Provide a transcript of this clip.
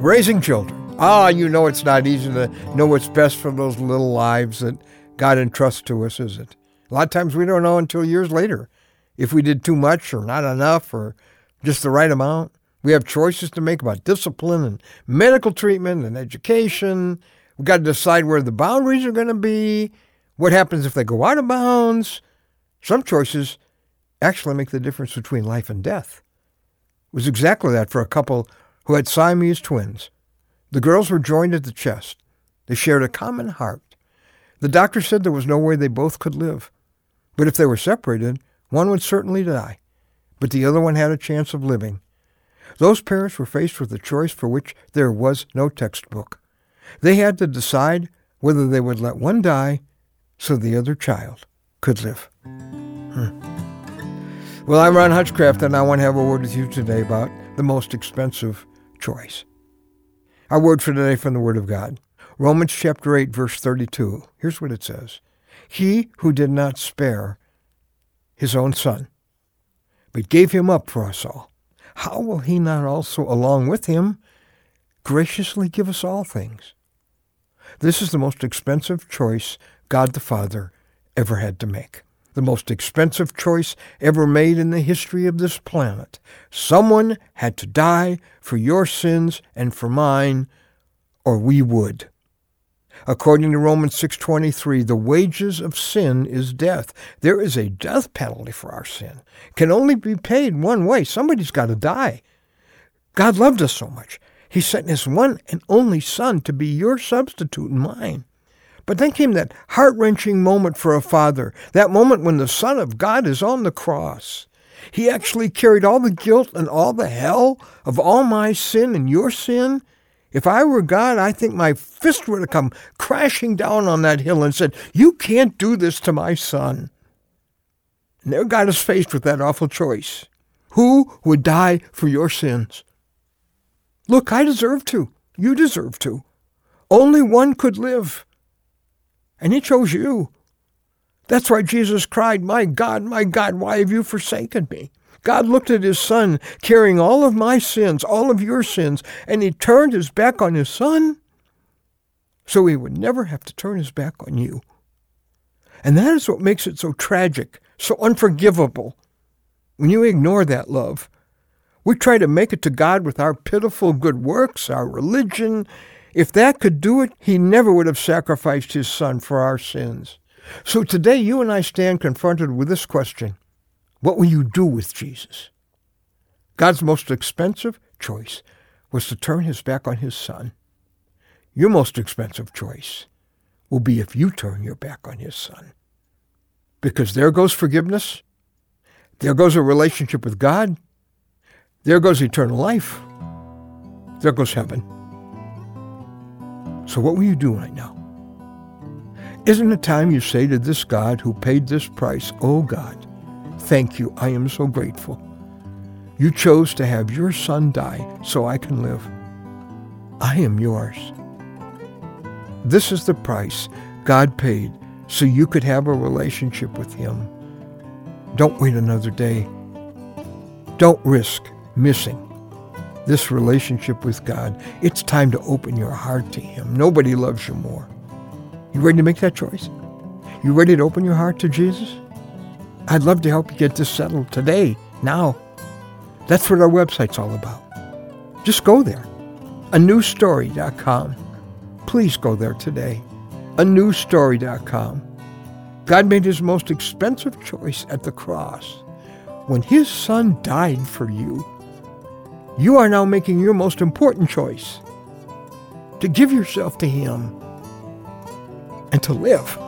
Raising children. You know it's not easy to know what's best for those little lives that God entrusts to us, is it? A lot of times we don't know until years later if we did too much or not enough or just the right amount. We have choices to make about discipline and medical treatment and education. We've got to decide where the boundaries are going to be, what happens if they go out of bounds. Some choices actually make the difference between life and death. It was exactly that for a couple who had Siamese twins. The girls were joined at the chest. They shared a common heart. The doctor said there was no way they both could live. But if they were separated, one would certainly die. But the other one had a chance of living. Those parents were faced with a choice for which there was no textbook. They had to decide whether they would let one die so the other child could live. Well, I'm Ron Hutchcraft, and I want to have a word with you today about the most expensive choice. Our word for today from the Word of God. Romans chapter 8, verse 32. Here's what it says. He who did not spare his own son, but gave him up for us all, how will he not also, along with him, graciously give us all things? This is the most expensive choice God the Father ever had to make. The most expensive choice ever made in the history of this planet. Someone had to die for your sins and for mine, or we would. According to Romans 6:23, the wages of sin is death. There is a death penalty for our sin. It can only be paid one way. Somebody's got to die. God loved us so much. He sent his one and only Son to be your substitute and mine. But then came that heart-wrenching moment for a father, that moment when the Son of God is on the cross. He actually carried all the guilt and all the hell of all my sin and your sin. If I were God, I think my fist would have come crashing down on that hill and said, you can't do this to my Son. And there God is faced with that awful choice. Who would die for your sins? Look, I deserve to. You deserve to. Only one could live. And he chose you. That's why Jesus cried, my God, why have you forsaken me? God looked at his Son, carrying all of my sins, all of your sins, and he turned his back on his Son so he would never have to turn his back on you. And that is what makes it so tragic, so unforgivable, when you ignore that love. We try to make it to God with our pitiful good works, our religion. If that could do it, he never would have sacrificed his Son for our sins. So today, you and I stand confronted with this question. What will you do with Jesus? God's most expensive choice was to turn his back on his Son. Your most expensive choice will be if you turn your back on his Son. Because there goes forgiveness. There goes a relationship with God. There goes eternal life. There goes heaven. So what will you do right now? Isn't it time you say to this God who paid this price, Oh God, thank you, I am so grateful. You chose to have your Son die so I can live. I am yours. This is the price God paid so you could have a relationship with him. Don't wait another day. Don't risk missing this relationship with God. It's time to open your heart to him. Nobody loves you more. You ready to make that choice? You ready to open your heart to Jesus? I'd love to help you get this settled today, now. That's what our website's all about. Just go there. Anewstory.com. Please go there today. Anewstory.com. God made his most expensive choice at the cross when his Son died for you. You are now making your most important choice to give yourself to him and to live.